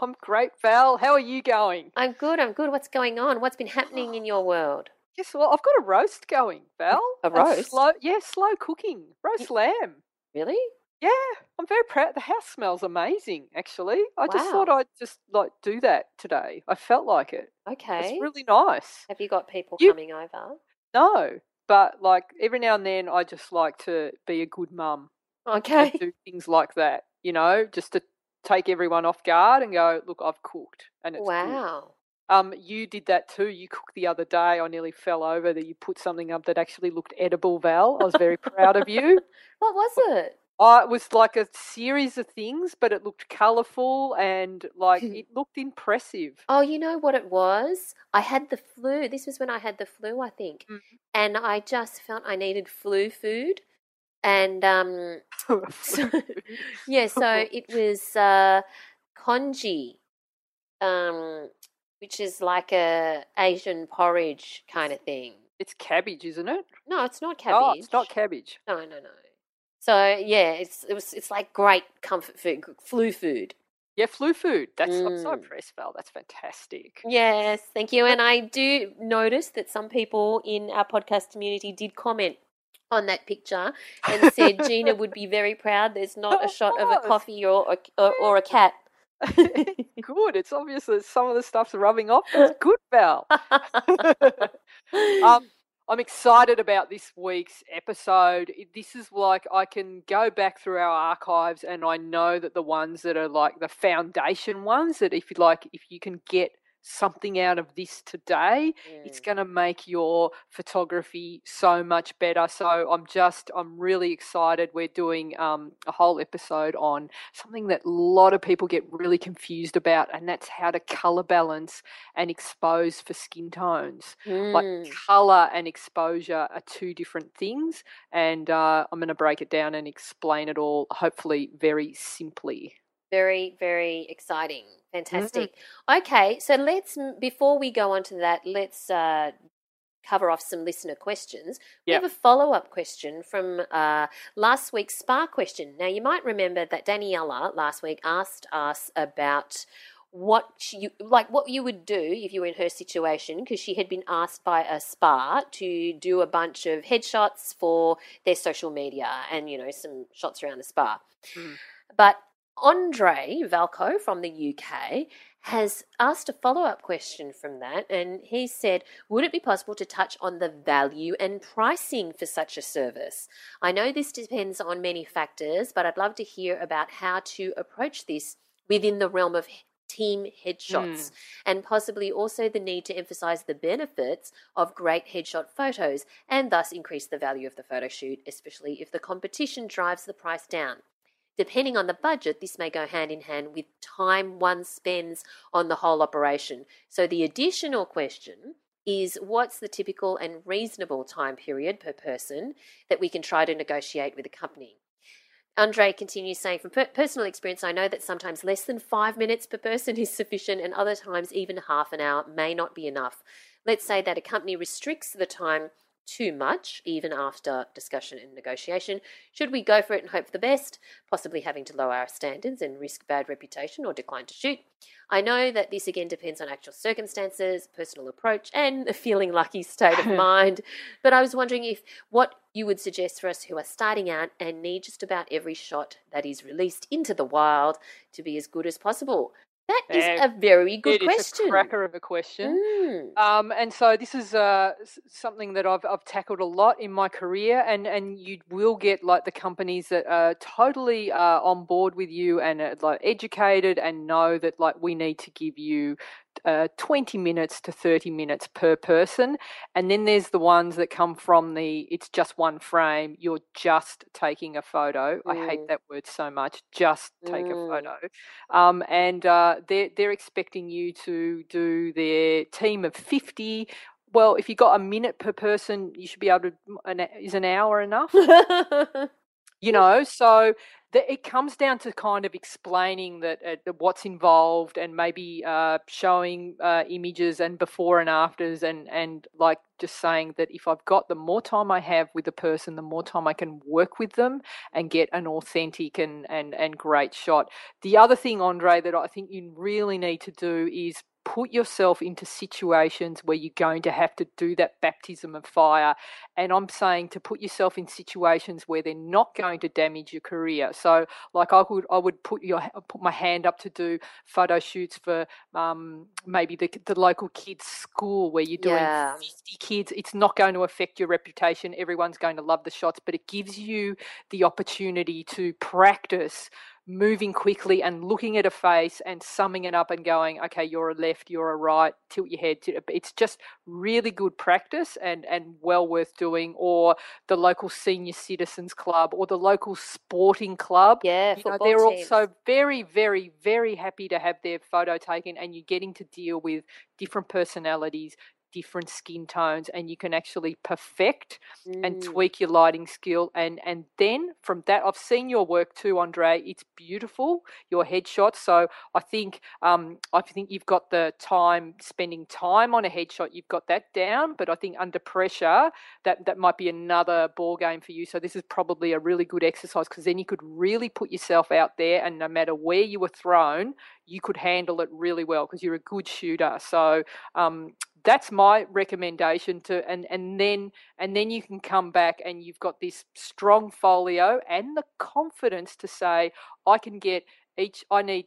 I'm great, Val. How are you going? I'm good, I'm good. What's going on? What's been happening in your world? Yes, well, I've got a roast going, Val. A roast? Slow cooking. Roast lamb. Really? Yeah, I'm very proud. The house smells amazing, actually. I just thought I'd do that today. I felt like it. Okay. It's really nice. Have you got people coming over? No, but every now and then I just like to be a good mum. Okay. Do things like that, just to take everyone off guard and go, look, I've cooked and it's good. You did that too. You cooked the other day. I nearly fell over that you put something up that actually looked edible, Val. I was very proud of you. What was it? It was like a series of things, but it looked colourful and it looked impressive. Oh, you know what it was? I had the flu. This was when I had the flu, I think. Mm-hmm. And I just felt I needed flu food. And so it was congee, which is like a Asian porridge kind of thing. It's cabbage, isn't it? No, it's not cabbage. Oh, it's not cabbage. No. So, yeah, it's like great comfort food, flu food. Yeah, flu food. I'm so impressed, Val. That's fantastic. Yes, thank you. And I do notice that some people in our podcast community did comment on that picture and said Gina would be very proud there's not a shot of a coffee or a cat. Good. It's obvious that some of the stuff's rubbing off. That's good, Val. I'm excited about this week's episode. This is I can go back through our archives and I know that the ones that are the foundation ones that if you can get something out of this today, it's going to make your photography so much better. So I'm really excited. We're doing a whole episode on something that a lot of people get really confused about, and that's how to colour balance and expose for skin tones. Colour and exposure are two different things, and I'm going to break it down and explain it all, hopefully very simply. Very, very exciting. Fantastic. Mm-hmm. Okay, so before we go on to that, let's cover off some listener questions. Yep. We have a follow-up question from last week's spa question. Now, you might remember that Daniella last week asked us about what you would do if you were in her situation, because she had been asked by a spa to do a bunch of headshots for their social media and, some shots around the spa. Mm. But Andre Valco from the UK has asked a follow-up question from that, and he said, would it be possible to touch on the value and pricing for such a service? I know this depends on many factors, but I'd love to hear about how to approach this within the realm of team headshots and possibly also the need to emphasize the benefits of great headshot photos and thus increase the value of the photo shoot, especially if the competition drives the price down. Depending on the budget, this may go hand in hand with time one spends on the whole operation. So the additional question is, what's the typical and reasonable time period per person that we can try to negotiate with a company? Andre continues saying, from personal experience, I know that sometimes less than 5 minutes per person is sufficient and other times even half an hour may not be enough. Let's say that a company restricts the time too much, even after discussion and negotiation. Should we go for it and hope for the best, possibly having to lower our standards and risk bad reputation or decline to shoot? I know that this again depends on actual circumstances, personal approach, and the feeling lucky state of mind, but I was wondering if what you would suggest for us who are starting out and need just about every shot that is released into the wild to be as good as possible? That is a very good question. It is a cracker of a question. Mm. And so this is something that I've tackled a lot in my career, and you will get like the companies that are totally on board with you and are, like, educated and know that, like, we need to give you 20 minutes to 30 minutes per person. And then there's the ones that come from it's just one frame, you're just taking a photo. Mm. I hate that word so much, just take a photo. And they're expecting you to do their team of 50. Well, if you got a minute per person, you should be able to, is an hour enough? You know, so it comes down to kind of explaining that what's involved, and maybe showing images and before and afters, and like just saying that if I've got, the more time I have with the person, the more time I can work with them and get an authentic and great shot. The other thing, Andre, that I think you really need to do is put yourself into situations where you're going to have to do that baptism of fire. And I'm saying to put yourself in situations where they're not going to damage your career. So, like, I would put my hand up to do photo shoots for maybe the local kids' school, where you're doing 50 kids. It's not going to affect your reputation. Everyone's going to love the shots, but it gives you the opportunity to practice moving quickly and looking at a face and summing it up and going, okay, you're a left, you're a right, tilt your head. It's just really good practice and well worth doing. Or the local senior citizens club or the local sporting club. Yeah, football teams. They're also very, very, very happy to have their photo taken, and you're getting to deal with different personalities, different skin tones, and you can actually perfect and tweak your lighting skill. And then from that, I've seen your work too, Andre. It's beautiful, your headshots. So I think you've got the spending time on a headshot, you've got that down. But I think under pressure, that might be another ball game for you. So this is probably a really good exercise, because then you could really put yourself out there, and no matter where you were thrown, you could handle it really well because you're a good shooter. So that's my recommendation to, and then you can come back and you've got this strong folio and the confidence to say, I need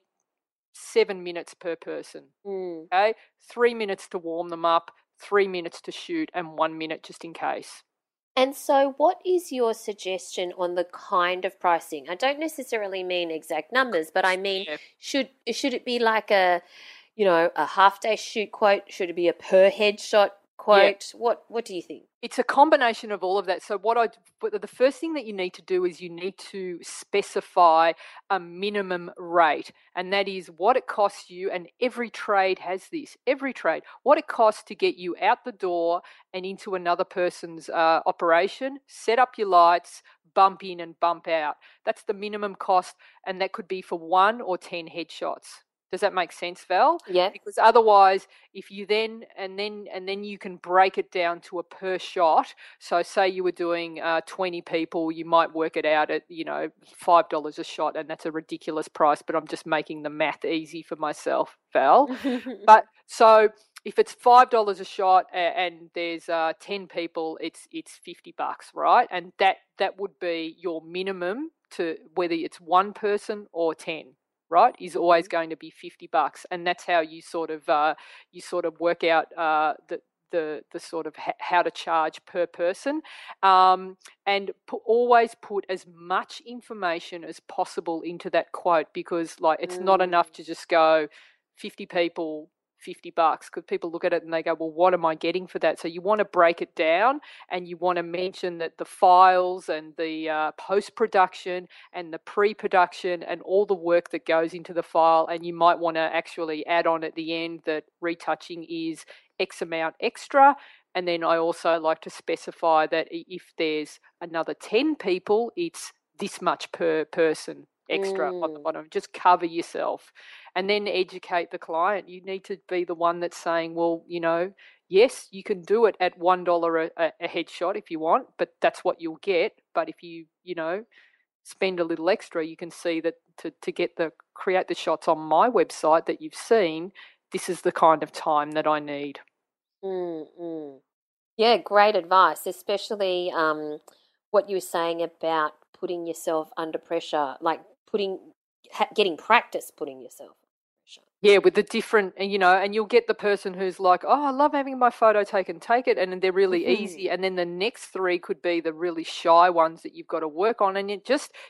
7 minutes per person. Okay, 3 minutes to warm them up, 3 minutes to shoot, and 1 minute just in case. And so what is your suggestion on the kind of pricing? I don't necessarily mean exact numbers, but I mean, should it be like a half-day shoot quote? Should it be a per-head shot quote? Yeah. What do you think? It's a combination of all of that. So the first thing that you need to do is you need to specify a minimum rate, and that is what it costs you, and every trade has this, what it costs to get you out the door and into another person's operation, set up your lights, bump in and bump out. That's the minimum cost, and that could be for 1 or 10 headshots. Does that make sense, Val? Yeah. Because otherwise, if you then you can break it down to a per shot. So say you were doing 20 people, you might work it out at, $5 a shot, and that's a ridiculous price, but I'm just making the math easy for myself, Val. But so if it's $5 a shot and there's 10 people, it's $50, right? And that would be your minimum, to whether it's one person or 10. Right, is always going to be $50, and that's how you sort of work out the sort of how to charge per person, and always put as much information as possible into that quote, because it's not enough to just go 50 people. $50, because people look at it and they go, well, what am I getting for that? So you want to break it down, and you want to mention that the files and the post-production and the pre-production and all the work that goes into the file, and you might want to actually add on at the end that retouching is X amount extra. And then I also like to specify that if there's another 10 people, it's this much per person extra on the bottom. Just cover yourself, and then educate the client. You need to be the one that's saying, well, yes, you can do it at $1 a headshot if you want, but that's what you'll get. But if you, spend a little extra, you can see that to create the shots on my website that you've seen, this is the kind of time that I need. Yeah, great advice, especially what you were saying about putting yourself under pressure, like getting practice putting yourself under pressure. Yeah, with the different, you know, and you'll get the person who's like, oh, I love having my photo taken, take it, and they're really easy. And then the next three could be the really shy ones that you've got to work on. And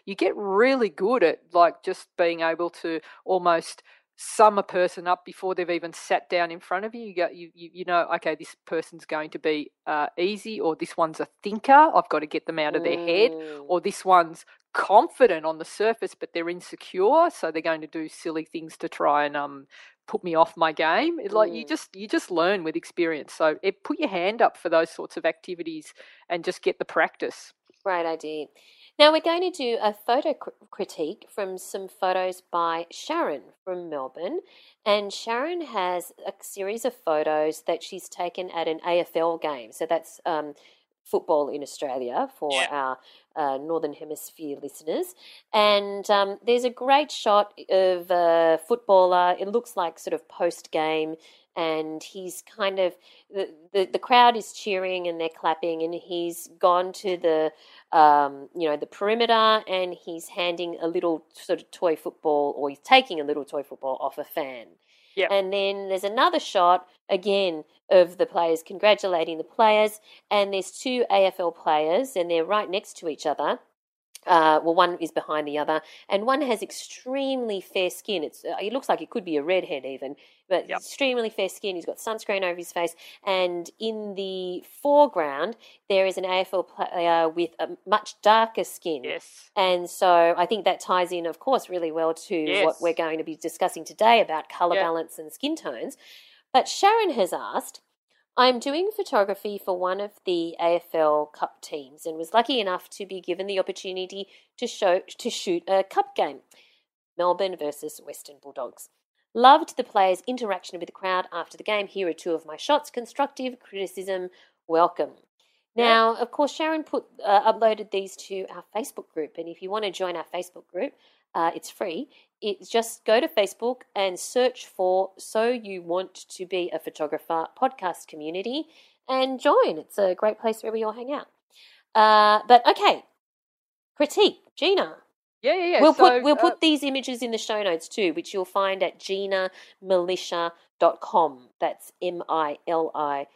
you get really good at like just being able to almost sum a person up before they've even sat down in front of you. You know, okay, this person's going to be easy, or this one's a thinker, I've got to get them out of their head, or this one's confident on the surface but they're insecure, so they're going to do silly things to try and put me off my game. Like you just learn with experience. So put your hand up for those sorts of activities and just get the practice. Great idea. Now we're going to do a photo critique from some photos by Sharon from Melbourne. And Sharon has a series of photos that she's taken at an AFL game. So that's football in Australia for our Northern Hemisphere listeners. And there's a great shot of a footballer. It looks like sort of post-game, and he's kind of the crowd is cheering and they're clapping, and he's gone to the the perimeter, and he's handing a little sort of toy football, or he's taking a little toy football off a fan. Yep. And then there's another shot again of the players congratulating the players, and there's two AFL players and they're right next to each other. One is behind the other, and one has extremely fair skin. It looks like it could be a redhead even, but extremely fair skin. He's got sunscreen over his face, and in the foreground there is an AFL player with a much darker skin. Yes. And so I think that ties in, of course, really well to what we're going to be discussing today about colour balance and skin tones. But Sharon has asked, I'm doing photography for one of the AFL Cup teams and was lucky enough to be given the opportunity to shoot a cup game, Melbourne versus Western Bulldogs. Loved the players' interaction with the crowd after the game. Here are two of my shots. Constructive criticism, welcome. Now, of course, Sharon uploaded these to our Facebook group, and if you want to join our Facebook group, it's free. It's just go to Facebook and search for So You Want to Be a Photographer podcast community and join. It's a great place where we all hang out. But okay, critique, Gina. Yeah. We'll put these images in the show notes too, which you'll find at GinaMilicia.com. That's MILICIA.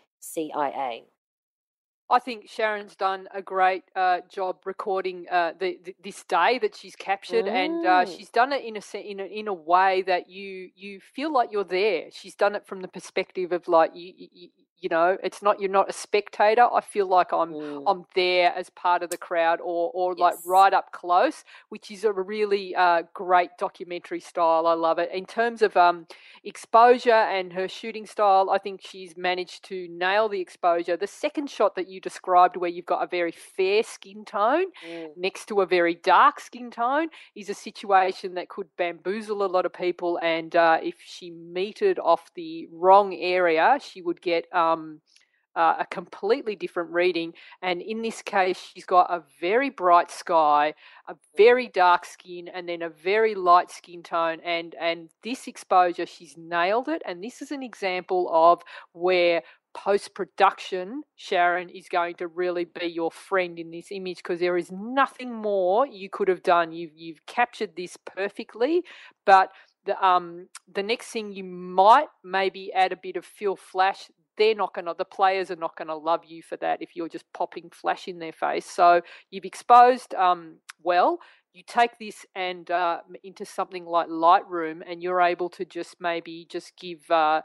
I think Sharon's done a great job recording this day that she's captured, and she's done it in a way that you feel like you're there. She's done it from the perspective of like you know, it's not, you're not a spectator. I feel like I'm there as part of the crowd, or like right up close, which is a really great documentary style. I love it. In terms of exposure and her shooting style, I think she's managed to nail the exposure. The second shot that you described, where you've got a very fair skin tone next to a very dark skin tone, is a situation that could bamboozle a lot of people. And if she metered off the wrong area, she would get a completely different reading. And in this case, she's got a very bright sky, a very dark skin, and then a very light skin tone. And this exposure, she's nailed it. And this is an example of where post-production, Sharon, is going to really be your friend in this image, because there is nothing more you could have done. You've captured this perfectly, but the next thing you might maybe add a bit of fill flash. The players are not going to love you for that if you're just popping flash in their face. So you've exposed well. You take this and into something like Lightroom, and you're able to just maybe just give the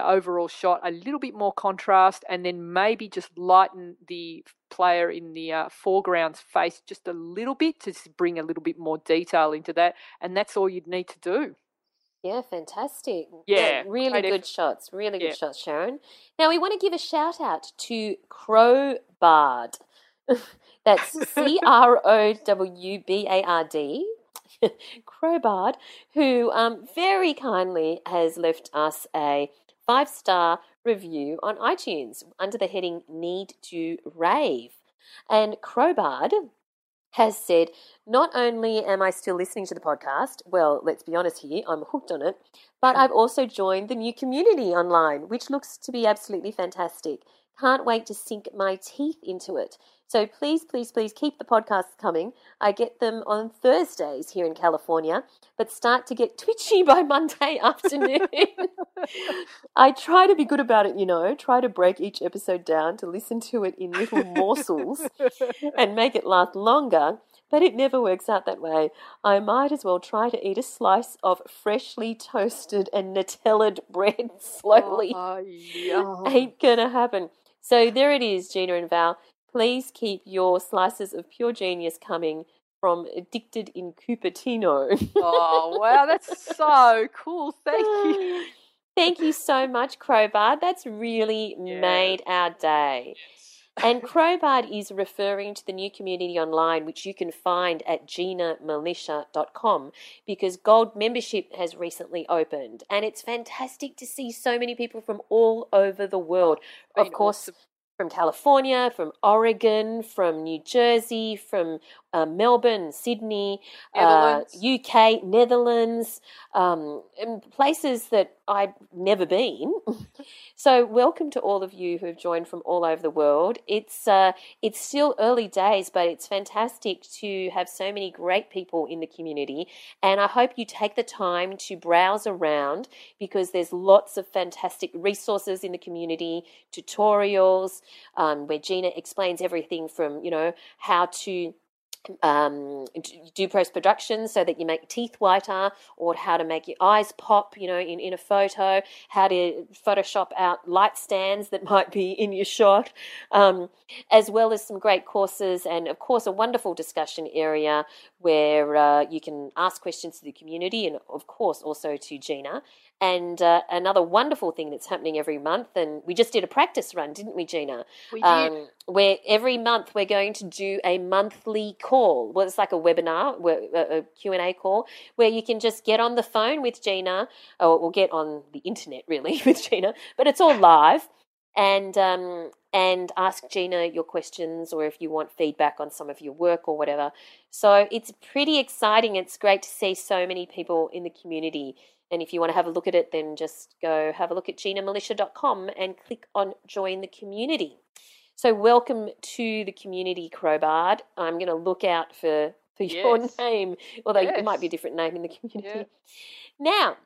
overall shot a little bit more contrast, and then maybe just lighten the player in the foreground's face just a little bit to bring a little bit more detail into that. And that's all you'd need to do. Yeah, fantastic. Yeah. Really good shots. Really good shots, Sharon. Now, we want to give a shout-out to Crowbard. That's Crowbard, Crowbard, who very kindly has left us a 5-star review on iTunes under the heading Need to Rave. And Crowbard has said, not only am I still listening to the podcast, well, let's be honest here, I'm hooked on it, but I've also joined the new community online, which looks to be absolutely fantastic. Can't wait to sink my teeth into it. So please, please, please keep the podcasts coming. I get them on Thursdays here in California, but start to get twitchy by Monday afternoon. I try to be good about it, you know, try to break each episode down to listen to it in little morsels and make it last longer. But it never works out that way. I might as well try to eat a slice of freshly toasted and Nutella'd bread slowly. Oh, ain't going to happen. So there it is, Gina and Val. Please keep your slices of pure genius coming from Addicted in Cupertino. Oh, wow, that's so cool. Thank you. Thank you so much, Crowbard. That's really made our day. And Crowbard is referring to the new community online, which you can find at GinaMilicia.com, because Gold membership has recently opened, and it's fantastic to see so many people from all over the world. Of course, from California, from Oregon, from New Jersey, from Melbourne, Sydney, Netherlands. UK, Netherlands, and places that I've never been. So welcome to all of you who have joined from all over the world. It's still early days, but it's fantastic to have so many great people in the community. And I hope you take the time to browse around, because there's lots of fantastic resources in the community, tutorials, where Gina explains everything from, you know, how to do post-production so that you make teeth whiter, or how to make your eyes pop, you know, in a photo, how to Photoshop out light stands that might be in your shot, as well as some great courses, and of course a wonderful discussion area where you can ask questions to the community and of course also to Gina. And another wonderful thing that's happening every month, and we just did a practice run, didn't we, Gina? We did. Where every month we're going to do a monthly call. Well, it's like a webinar, a Q&A call, where you can just get on the phone with Gina, or we'll get on the internet, really, with Gina. But it's all live. And ask Gina your questions, or if you want feedback on some of your work or whatever. So it's pretty exciting. It's great to see so many people in the community. And if you want to have a look at it, then just go have a look at GinaMilicia.com and click on Join the Community. So welcome to the community, Crowbard. I'm going to look out for your name, although it might be a different name in the community. Yeah. Now,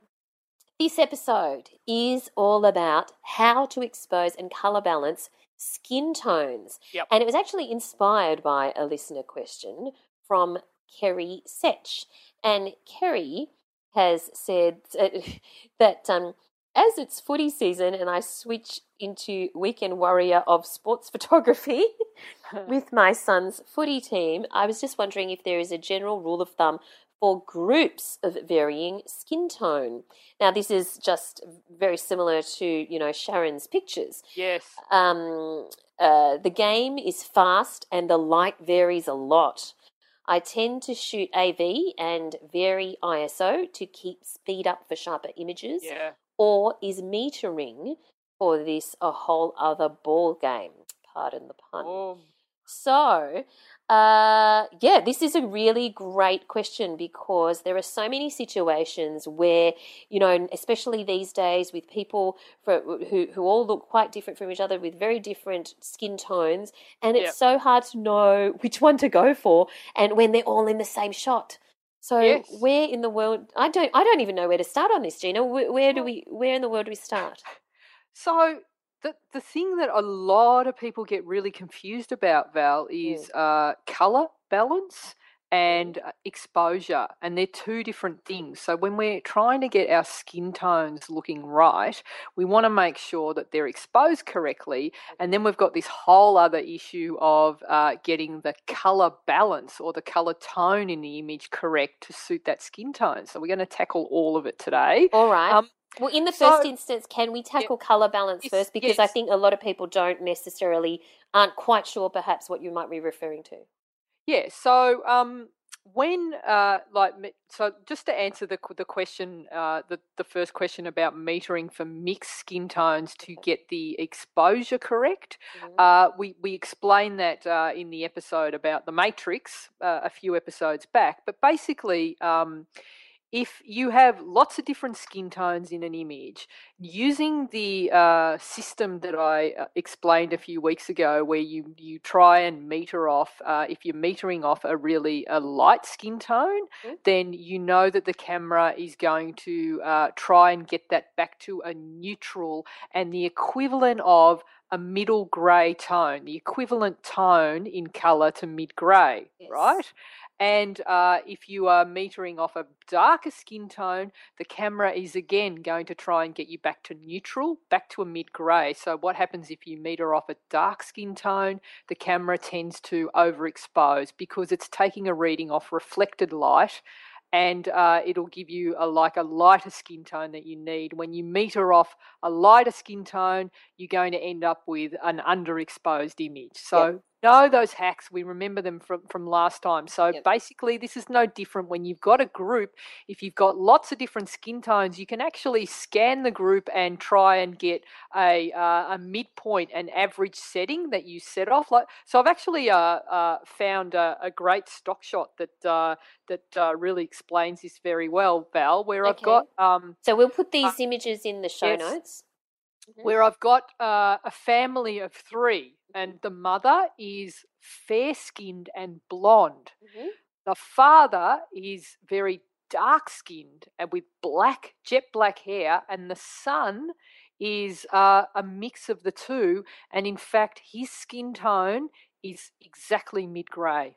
this episode is all about how to expose and colour balance skin tones. Yep. And it was actually inspired by a listener question from Kerry Setch. And Kerry has said that as it's footy season and I switch into weekend warrior of sports photography with my son's footy team, I was just wondering if there is a general rule of thumb for groups of varying skin tone. Now, this is just very similar to, you know, Sharon's pictures. Yes. The game is fast and the light varies a lot. I tend to shoot AV and vary ISO to keep speed up for sharper images. Yeah. Or is metering for this a whole other ball game? Pardon the pun. Oh. So, this is a really great question, because there are so many situations where, you know, especially these days with people who all look quite different from each other with very different skin tones, and it's so hard to know which one to go for, and when they're all in the same shot. So where in the world – I don't even know where to start on this, Gina. Where in the world do we start? So – The thing that a lot of people get really confused about, Val, is colour balance and exposure, and they're two different things. So when we're trying to get our skin tones looking right, we want to make sure that they're exposed correctly, and then we've got this whole other issue of getting the colour balance or the colour tone in the image correct to suit that skin tone. So we're going to tackle all of it today. All right. Well, in the first instance, can we tackle colour balance first? Because I think a lot of people aren't quite sure perhaps what you might be referring to. Yeah, so just to answer the question, the first question about metering for mixed skin tones to get the exposure correct, we explained that in the episode about the matrix a few episodes back. But basically if you have lots of different skin tones in an image, using the system that I explained a few weeks ago, where you try and meter off, if you're metering off a light skin tone, then you know that the camera is going to try and get that back to a neutral and the equivalent of a middle grey tone, the equivalent tone in colour to mid-grey, right? And if you are metering off a darker skin tone, the camera is again going to try and get you back to neutral, back to a mid-grey. So what happens if you meter off a dark skin tone? The camera tends to overexpose because it's taking a reading off reflected light, and it'll give you a lighter skin tone that you need. When you meter off a lighter skin tone, you're going to end up with an underexposed image. So know those hacks. We remember them from last time. So basically this is no different when you've got a group. If you've got lots of different skin tones, you can actually scan the group and try and get a midpoint, an average setting that you set off. So I've actually found a great stock shot that really explains this very well, Val, where I've got... so we'll put these images in the show notes. Where I've got a family of three, and the mother is fair-skinned and blonde. The father is very dark-skinned and with jet black hair, and the son is a mix of the two, and in fact his skin tone is exactly mid-grey.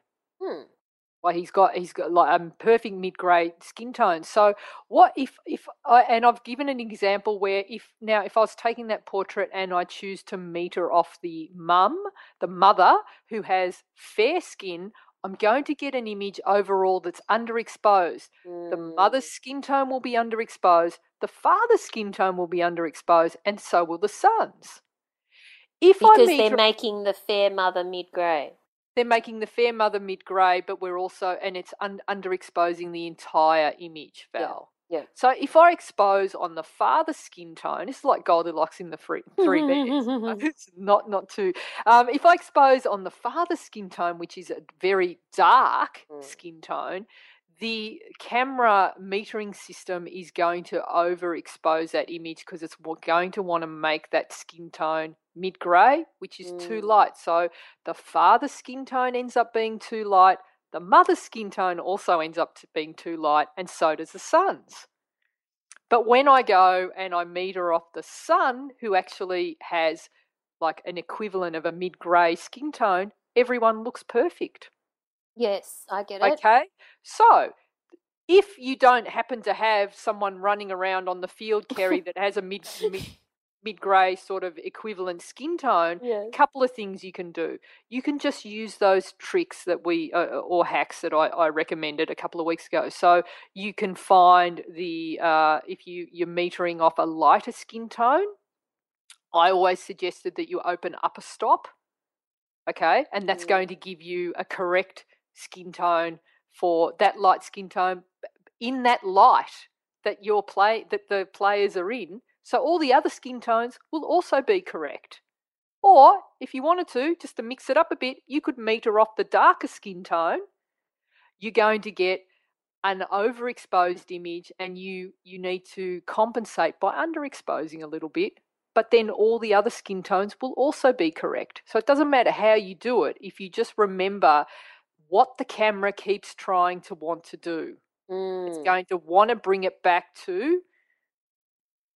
Well, he's got like a perfect mid-grey skin tone. So what if I've given an example where if I was taking that portrait and I choose to meter off the mother who has fair skin, I'm going to get an image overall that's underexposed. The mother's skin tone will be underexposed, the father's skin tone will be underexposed, and so will the son's. They're making the fair mother mid-grey. They're making the fair mother mid-grey, but we're also – and it's underexposing the entire image, Val. Yeah. So if I expose on the father's skin tone, it's like Goldilocks in the Three Bears. It's not too if I expose on the father's skin tone, which is a very dark skin tone, the camera metering system is going to overexpose that image because it's going to want to make that skin tone mid-grey, which is too light. So the father's skin tone ends up being too light. The mother's skin tone also ends up being too light, and so does the son's. But when I go and I meter off the son, who actually has like an equivalent of a mid-grey skin tone, everyone looks perfect. Yes, I get it. Okay, so if you don't happen to have someone running around on the field, Kerry, that has a mid-grey sort of equivalent skin tone, a couple of things you can do. You can just use those tricks that or hacks that I recommended a couple of weeks ago. So you can find if you're metering off a lighter skin tone, I always suggested that you open up a stop, okay, and that's going to give you a correct skin tone for that light skin tone in that light that the players are in, so all the other skin tones will also be correct. Or if you wanted to, just to mix it up a bit, you could meter off the darker skin tone. You're going to get an overexposed image, and you need to compensate by underexposing a little bit, but then all the other skin tones will also be correct. So it doesn't matter how you do it if you just remember what the camera keeps trying to want to do. It's going to want to bring it back to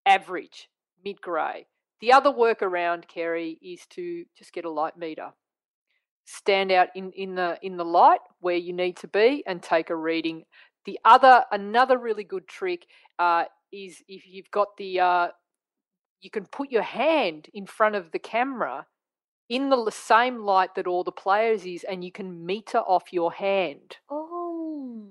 average, mid-grey. The other workaround, Kerry, is to just get a light meter. Stand out in the light where you need to be and take a reading. Another really good trick is if you've got you can put your hand in front of the camera in the same light that all the players is, and you can meter off your hand. Oh.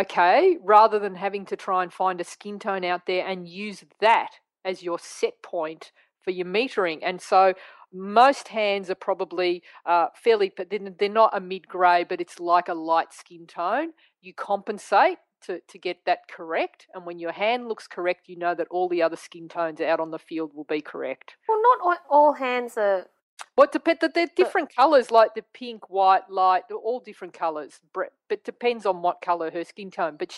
Okay, rather than having to try and find a skin tone out there and use that as your set point for your metering. And so most hands are probably they're not a mid-grey, but it's like a light skin tone. You compensate to get that correct, and when your hand looks correct, you know that all the other skin tones out on the field will be correct. Well, not all hands are Well, it depends. They're different colours, like the pink, white, light. They're all different colours, but it depends on what colour her skin tone. But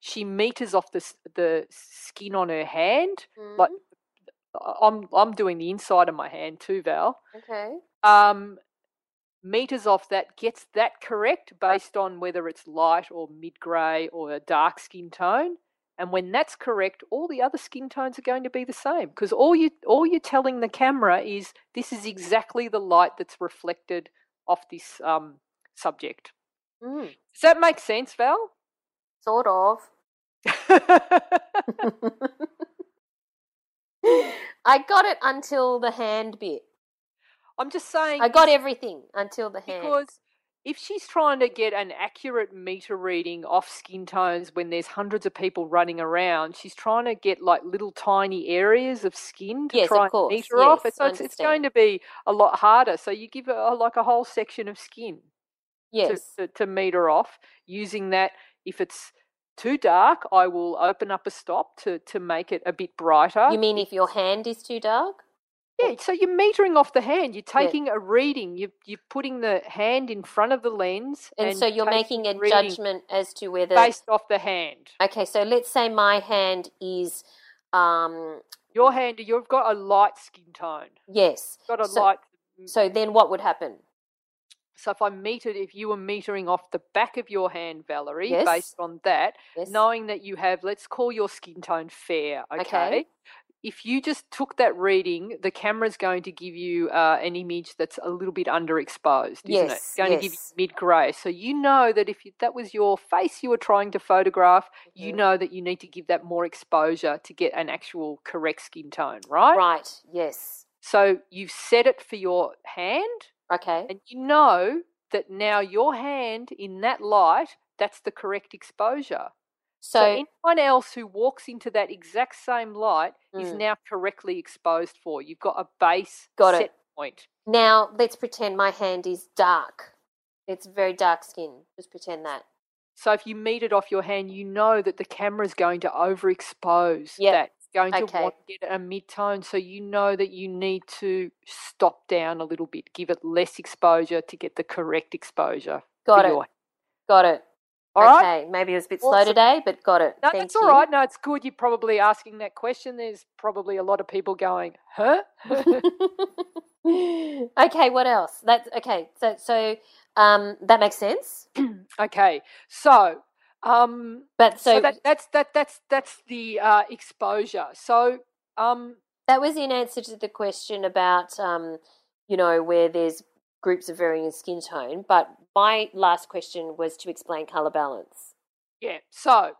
she meters off the skin on her hand. Mm. Like I'm doing the inside of my hand too, Val. Okay. Meters off that, gets that correct based on whether it's light or mid-grey or a dark skin tone. And when that's correct, all the other skin tones are going to be the same, because all you're telling the camera is this is exactly the light that's reflected off this subject. Mm. Does that make sense, Val? Sort of. I got it until the hand bit. I'm just saying. I got everything until the hand. Because if she's trying to get an accurate meter reading off skin tones when there's hundreds of people running around, she's trying to get like little tiny areas of skin to try and meter off. So it's going to be a lot harder. So you give her like a whole section of skin to meter off using that. If it's too dark, I will open up a stop to make it a bit brighter. You mean if your hand is too dark? Yeah, so you're metering off the hand. You're taking a reading. You're putting the hand in front of the lens. And so you're making a judgment as to whether... Based off the hand. Okay, so let's say my hand is... Your hand, you've got a light skin tone. Yes. You've got a light... So then what would happen? So if I metered, if you were metering off the back of your hand, Valerie, based on that, knowing that you have, let's call your skin tone fair, okay. If you just took that reading, the camera's going to give you an image that's a little bit underexposed, isn't it? It's going to give you mid-grey. So you know that if that was your face you were trying to photograph, you know that you need to give that more exposure to get an actual correct skin tone, right? Right, yes. So you've set it for your hand. Okay. And you know that now your hand in that light, that's the correct exposure. So anyone else who walks into that exact same light is now correctly exposed for. You've got a base set point. Now let's pretend my hand is dark. It's very dark skin. Just pretend that. So if you meet it off your hand, you know that the camera's going to overexpose that. It's going to want to get a mid-tone. So you know that you need to stop down a little bit, give it less exposure to get the correct exposure. Got it. All right. Okay, maybe it was a bit slow today, but got it. No, that's all right. No, it's good. You're probably asking that question. There's probably a lot of people going, huh? Okay, what else? So that makes sense. Okay, so that's the exposure. So that was in answer to the question about where there's groups of varying skin tone, but my last question was to explain colour balance. Yeah, so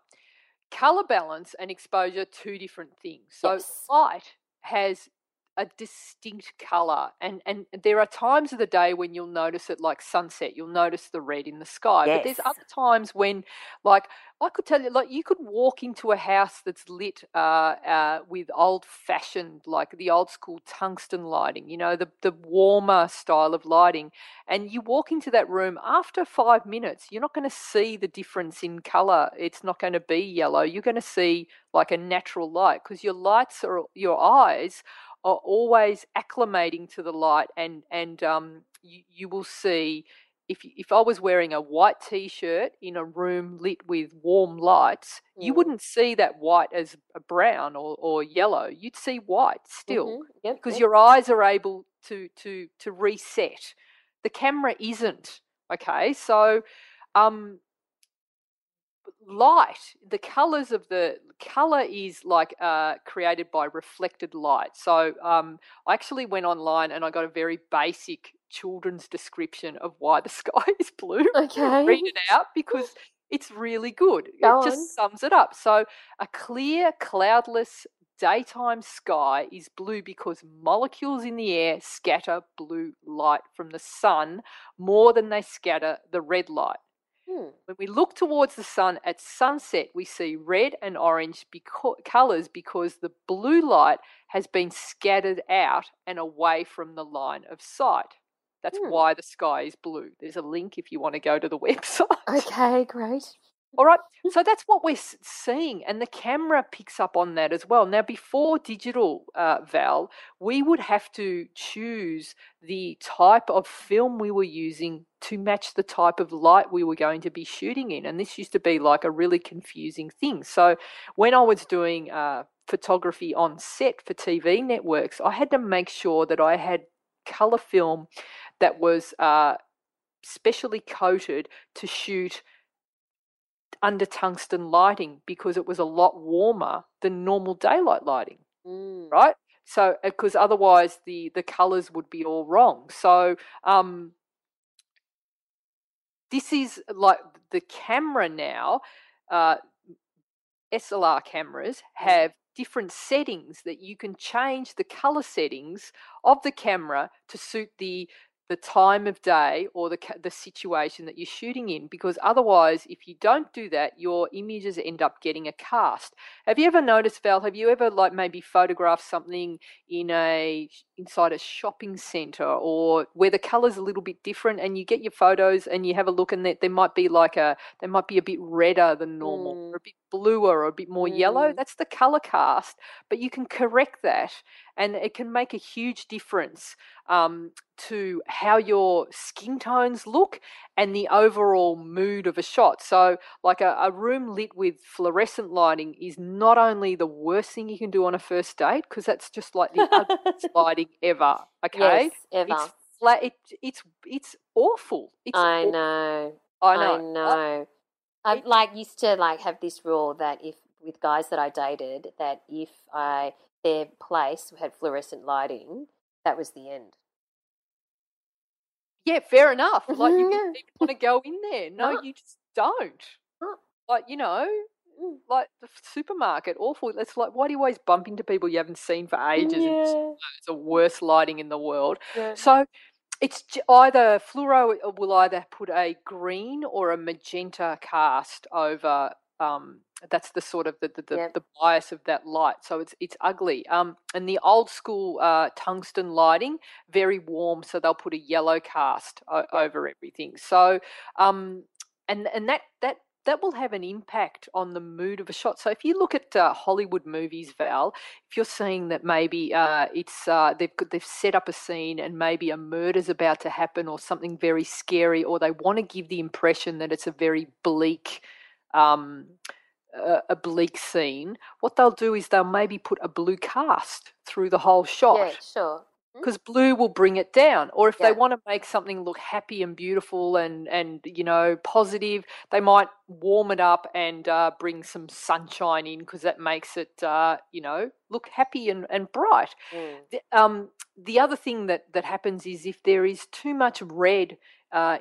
colour balance and exposure, two different things. So light has a distinct colour, and there are times of the day when you'll notice it, like sunset, you'll notice the red in the sky. Yes. But there's other times when, like, I could tell you, like, you could walk into a house that's lit with old-fashioned, like the old-school tungsten lighting, the warmer style of lighting, and you walk into that room, after 5 minutes, you're not going to see the difference in colour. It's not going to be yellow. You're going to see, like, a natural light, because your lights or your eyes are always acclimating to the light, and you will see if I was wearing a white T-shirt in a room lit with warm lights, you wouldn't see that white as a brown or yellow. You'd see white still because your eyes are able to reset. The camera isn't, okay? So light, the colours of the colour is like created by reflected light. So I actually went online and I got a very basic children's description of why the sky is blue. Okay. Read it out because it's really good. Just sums it up. So a clear, cloudless daytime sky is blue because molecules in the air scatter blue light from the sun more than they scatter the red light. When we look towards the sun at sunset, we see red and orange colours because the blue light has been scattered out and away from the line of sight. That's why the sky is blue. There's a link if you want to go to the website. Okay, great. All right. So that's what we're seeing. And the camera picks up on that as well. Now, before digital, Val, we would have to choose the type of film we were using to match the type of light we were going to be shooting in. And this used to be like a really confusing thing. So when I was doing photography on set for TV networks, I had to make sure that I had colour film that was specially coated to shoot under tungsten lighting, because it was a lot warmer than normal daylight lighting, right? So because otherwise the colours would be all wrong. So this is like the camera now, SLR cameras have different settings that you can change the colour settings of the camera to suit the time of day or the situation that you're shooting in, because otherwise, if you don't do that, your images end up getting a cast. Have you ever noticed, Val, have you ever like maybe photographed something in inside a shopping centre, or where the colour's a little bit different, and you get your photos and you have a look, and there might be like they might be a bit redder than normal, or a bit bluer, or a bit more yellow? That's the colour cast, but you can correct that, and it can make a huge difference to how your skin tones look and the overall mood of a shot. So like a room lit with fluorescent lighting is not only the worst thing you can do on a first date, because that's just like the ugliest lighting ever, okay? Yes, ever. It's flat. It's awful. I know. I like used to like have this rule that if with guys that I dated, that if their place had fluorescent lighting, that was the end. Yeah, fair enough. Like, you wouldn't even want to go in there. No, you just don't. Like, you know, like the supermarket, awful. That's like, why do you always bump into people you haven't seen for ages? Yeah. And it's the worst lighting in the world. Yeah. So it's either fluoro will either put a green or a magenta cast over. That's the sort of the bias of that light. So it's ugly. And the old school tungsten lighting, very warm, so they'll put a yellow cast over everything. So and that will have an impact on the mood of a shot. So if you look at Hollywood movies, Val, if you're seeing that maybe they've set up a scene and maybe a murder's about to happen or something very scary, or they want to give the impression that it's a very bleak a bleak scene, what they'll do is they'll maybe put a blue cast through the whole shot. Yeah, sure. Because blue will bring it down. Or if they want to make something look happy and beautiful and you know, positive, they might warm it up and bring some sunshine in, because that makes it, you know, look happy and bright. The other thing that happens is if there is too much red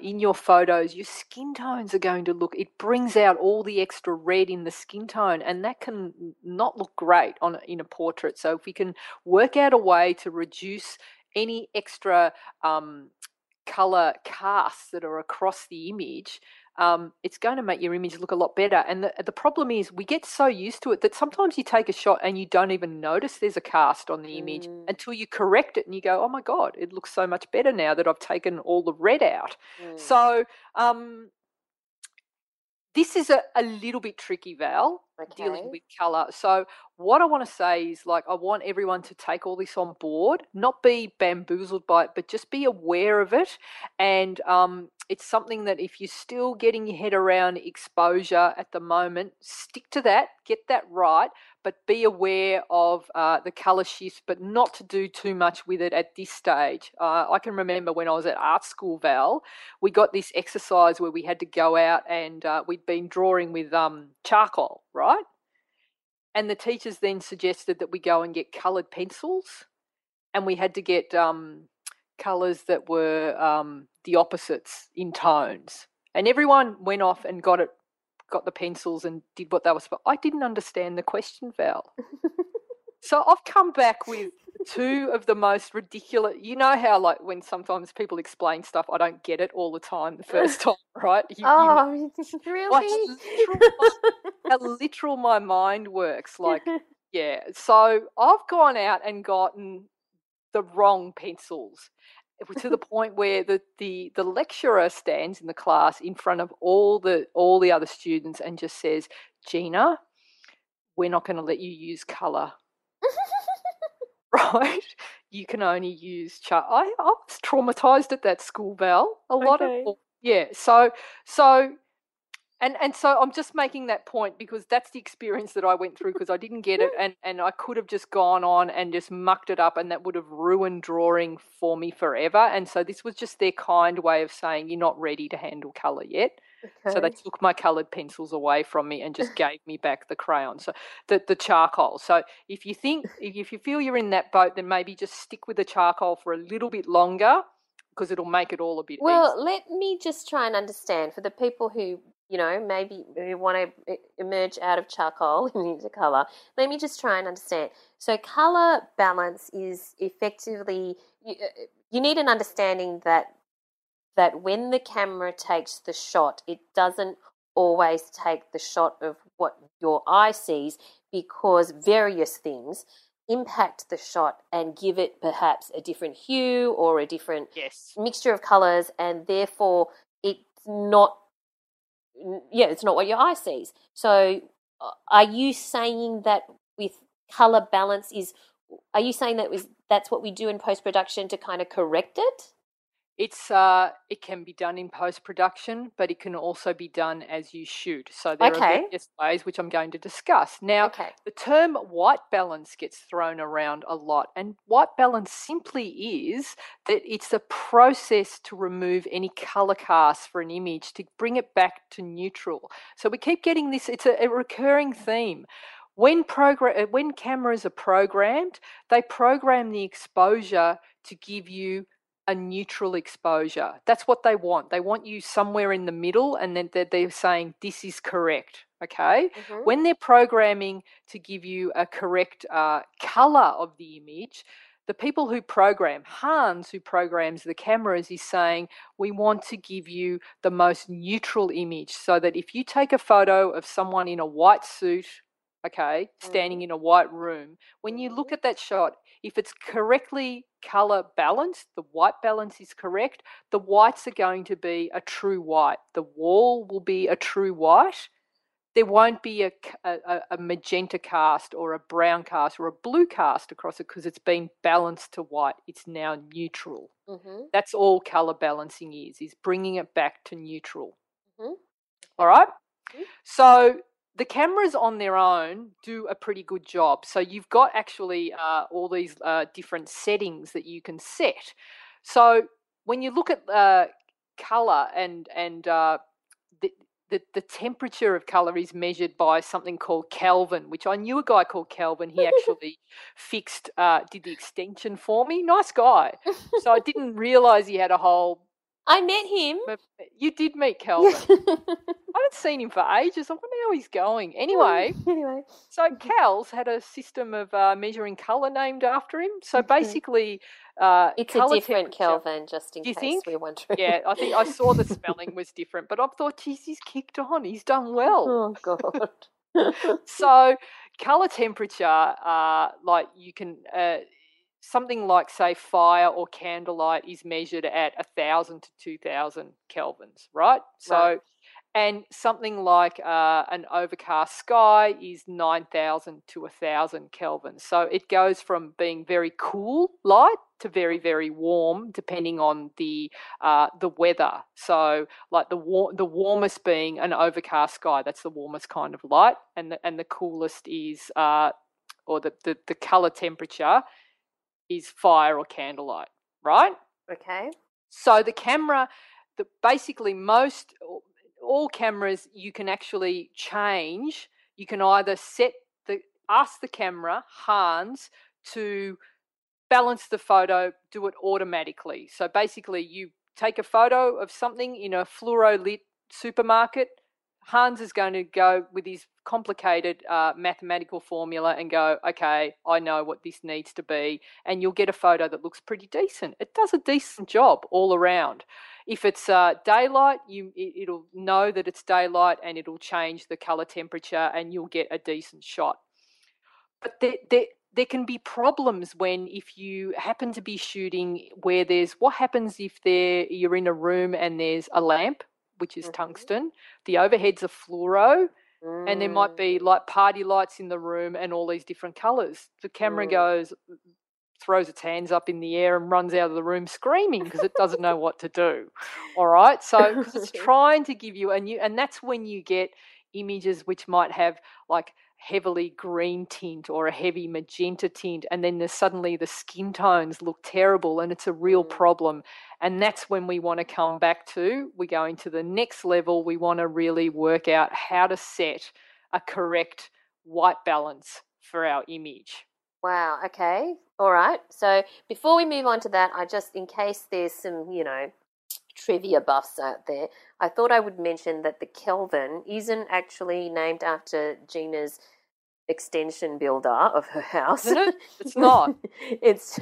in your photos, your skin tones are going to look, it brings out all the extra red in the skin tone, and that can not look great in a portrait. So if we can work out a way to reduce any extra colour casts that are across the image, it's going to make your image look a lot better. And the problem is we get so used to it that sometimes you take a shot and you don't even notice there's a cast on the image until you correct it and you go, oh, my God, it looks so much better now that I've taken all the red out. So this is a little bit tricky, Val, dealing with colour. So what I want to say is, like, I want everyone to take all this on board, not be bamboozled by it, but just be aware of it. And it's something that if you're still getting your head around exposure at the moment, stick to that, get that right, but be aware of the colour shifts, but not to do too much with it at this stage. I can remember when I was at art school, Val, we got this exercise where we had to go out and we'd been drawing with charcoal, right? And the teachers then suggested that we go and get coloured pencils, and we had to get colours that were the opposites in tones. And everyone went off and got the pencils and did what they were supposed. I didn't understand the question, Val. So I've come back with two of the most ridiculous, you know how like when sometimes people explain stuff, I don't get it all the time the first time, right? Really? How literal my mind works. Like, yeah. So I've gone out and gotten the wrong pencils. to the point where the lecturer stands in the class in front of all the other students and just says, Gina, we're not going to let you use colour. Right? You can only use chart. I was traumatised at that school, Val. A lot of, yeah. So I'm just making that point because that's the experience that I went through because I didn't get it and I could have just gone on and just mucked it up and that would have ruined drawing for me forever. And so this was just their kind way of saying you're not ready to handle colour yet. Okay. So they took my coloured pencils away from me and just gave me back the crayon, so the charcoal. So if you feel you're in that boat, then maybe just stick with the charcoal for a little bit longer because it'll make it all a bit easier. Well, let me just try and understand for the people who, you know, maybe who want to emerge out of charcoal into colour. Let me just try and understand. So colour balance is effectively you need an understanding that when the camera takes the shot, it doesn't always take the shot of what your eye sees because various things impact the shot and give it perhaps a different hue or a different mixture of colours, and therefore it's not what your eye sees. So are you saying that with colour balance that's what we do in post-production to kind of correct it? It can be done in post-production, but it can also be done as you shoot. So there are various ways which I'm going to discuss. Now, the term white balance gets thrown around a lot, and white balance simply is that it's a process to remove any colour cast for an image to bring it back to neutral. So we keep getting this, it's a recurring theme. When cameras are programmed, they program the exposure to give you a neutral exposure. That's what they want. They want you somewhere in the middle, and then they're saying this is correct, okay? Mm-hmm. When they're programming to give you a correct colour of the image, the people who program, Hans, who programs the cameras, is saying we want to give you the most neutral image so that if you take a photo of someone in a white suit, okay, standing in a white room, when you look at that shot, if it's correctly colour balanced, the white balance is correct, the whites are going to be a true white. The wall will be a true white. There won't be a magenta cast or a brown cast or a blue cast across it because it's been balanced to white. It's now neutral. Mm-hmm. That's all colour balancing is bringing it back to neutral. Mm-hmm. All right? Mm-hmm. So the cameras on their own do a pretty good job. So you've got actually all these different settings that you can set. So when you look at colour and the temperature of colour is measured by something called Kelvin, which I knew a guy called Kelvin. He actually did the extension for me. Nice guy. So I didn't realise he had a whole... I met him. You did meet Kelvin. I haven't seen him for ages. I wonder how he's going. Anyway. So Cal's had a system of measuring colour named after him. So basically, it's a different Kelvin, just in case we're wondering. Yeah, I think I saw the spelling was different, but I thought, geez, he's kicked on. He's done well. Oh God. So colour temperature, like you can. Something like, say, fire or candlelight is measured at 1,000 to 2,000 kelvins, right? So, and something like an overcast sky is 9,000 to 1,000 kelvins. So it goes from being very cool light to very, very warm, depending on the weather. So, like the warmest being an overcast sky, that's the warmest kind of light, and the coolest is, or the color temperature is fire or candlelight, right? Okay. So the camera, basically all cameras you can actually change. You can either ask the camera, Hans, to balance the photo, do it automatically. So basically you take a photo of something in a fluoro-lit supermarket, Hans is going to go with his complicated mathematical formula and go, okay, I know what this needs to be, and you'll get a photo that looks pretty decent. It does a decent job all around. If it's daylight, it'll know that it's daylight and it'll change the colour temperature and you'll get a decent shot. But there can be problems when, if you happen to be shooting where there's, what happens if you're in a room and there's a lamp, which is tungsten, the overheads are fluoro, and there might be like party lights in the room and all these different colours. The camera goes, throws its hands up in the air and runs out of the room screaming because it doesn't know what to do. All right. So 'cause it's trying to give you, and that's when you get images which might have like heavily green tint or a heavy magenta tint, and then suddenly the skin tones look terrible, and it's a real problem. And that's when we want to come back to, we're going to the next level, we want to really work out how to set a correct white balance for our image. Wow, okay, all right. So before we move on to that, I just, in case there's some, you know, trivia buffs out there, I thought I would mention that the Kelvin isn't actually named after Gina's extension builder of her house. No, it's not. It's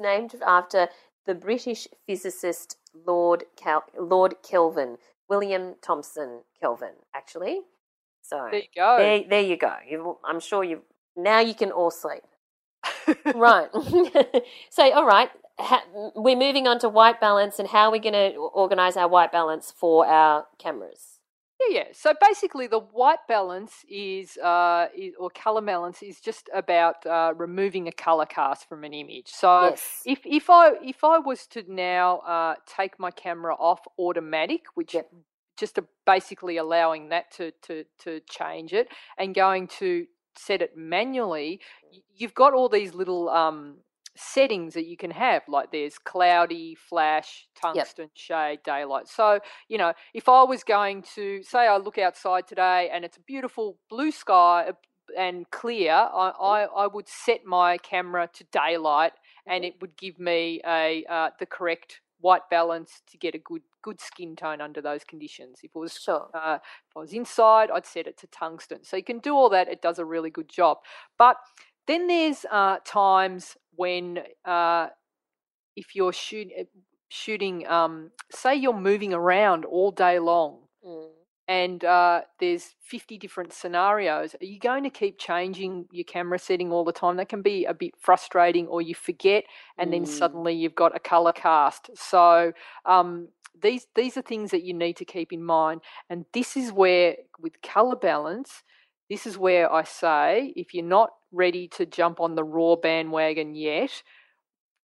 named after the British physicist Lord Kelvin, William Thompson Kelvin, actually. So there you go. There you go. I'm sure you now you can all sleep. Right. So, all right. We're moving on to white balance and how we're going to organise our white balance for our cameras. Yeah, yeah. So basically the white balance is or colour balance is just about removing a colour cast from an image. So yes. if I was to now take my camera off automatic, which just basically allowing that to change it and going to set it manually, you've got all these little settings that you can have, like there's cloudy, flash, tungsten, shade, daylight. So, you know, if I was going to say I look outside today and it's a beautiful blue sky and clear, I would set my camera to daylight and it would give me the correct white balance to get a good skin tone under those conditions. If it was if I was inside, I'd set it to tungsten. So you can do all that. It does a really good job. But then there's times when if you're shooting, say you're moving around all day long and there's 50 different scenarios, are you going to keep changing your camera setting all the time? That can be a bit frustrating, or you forget and then suddenly you've got a colour cast. So these are things that you need to keep in mind. And this is where, with colour balance, this is where I say, if you're not ready to jump on the raw bandwagon yet,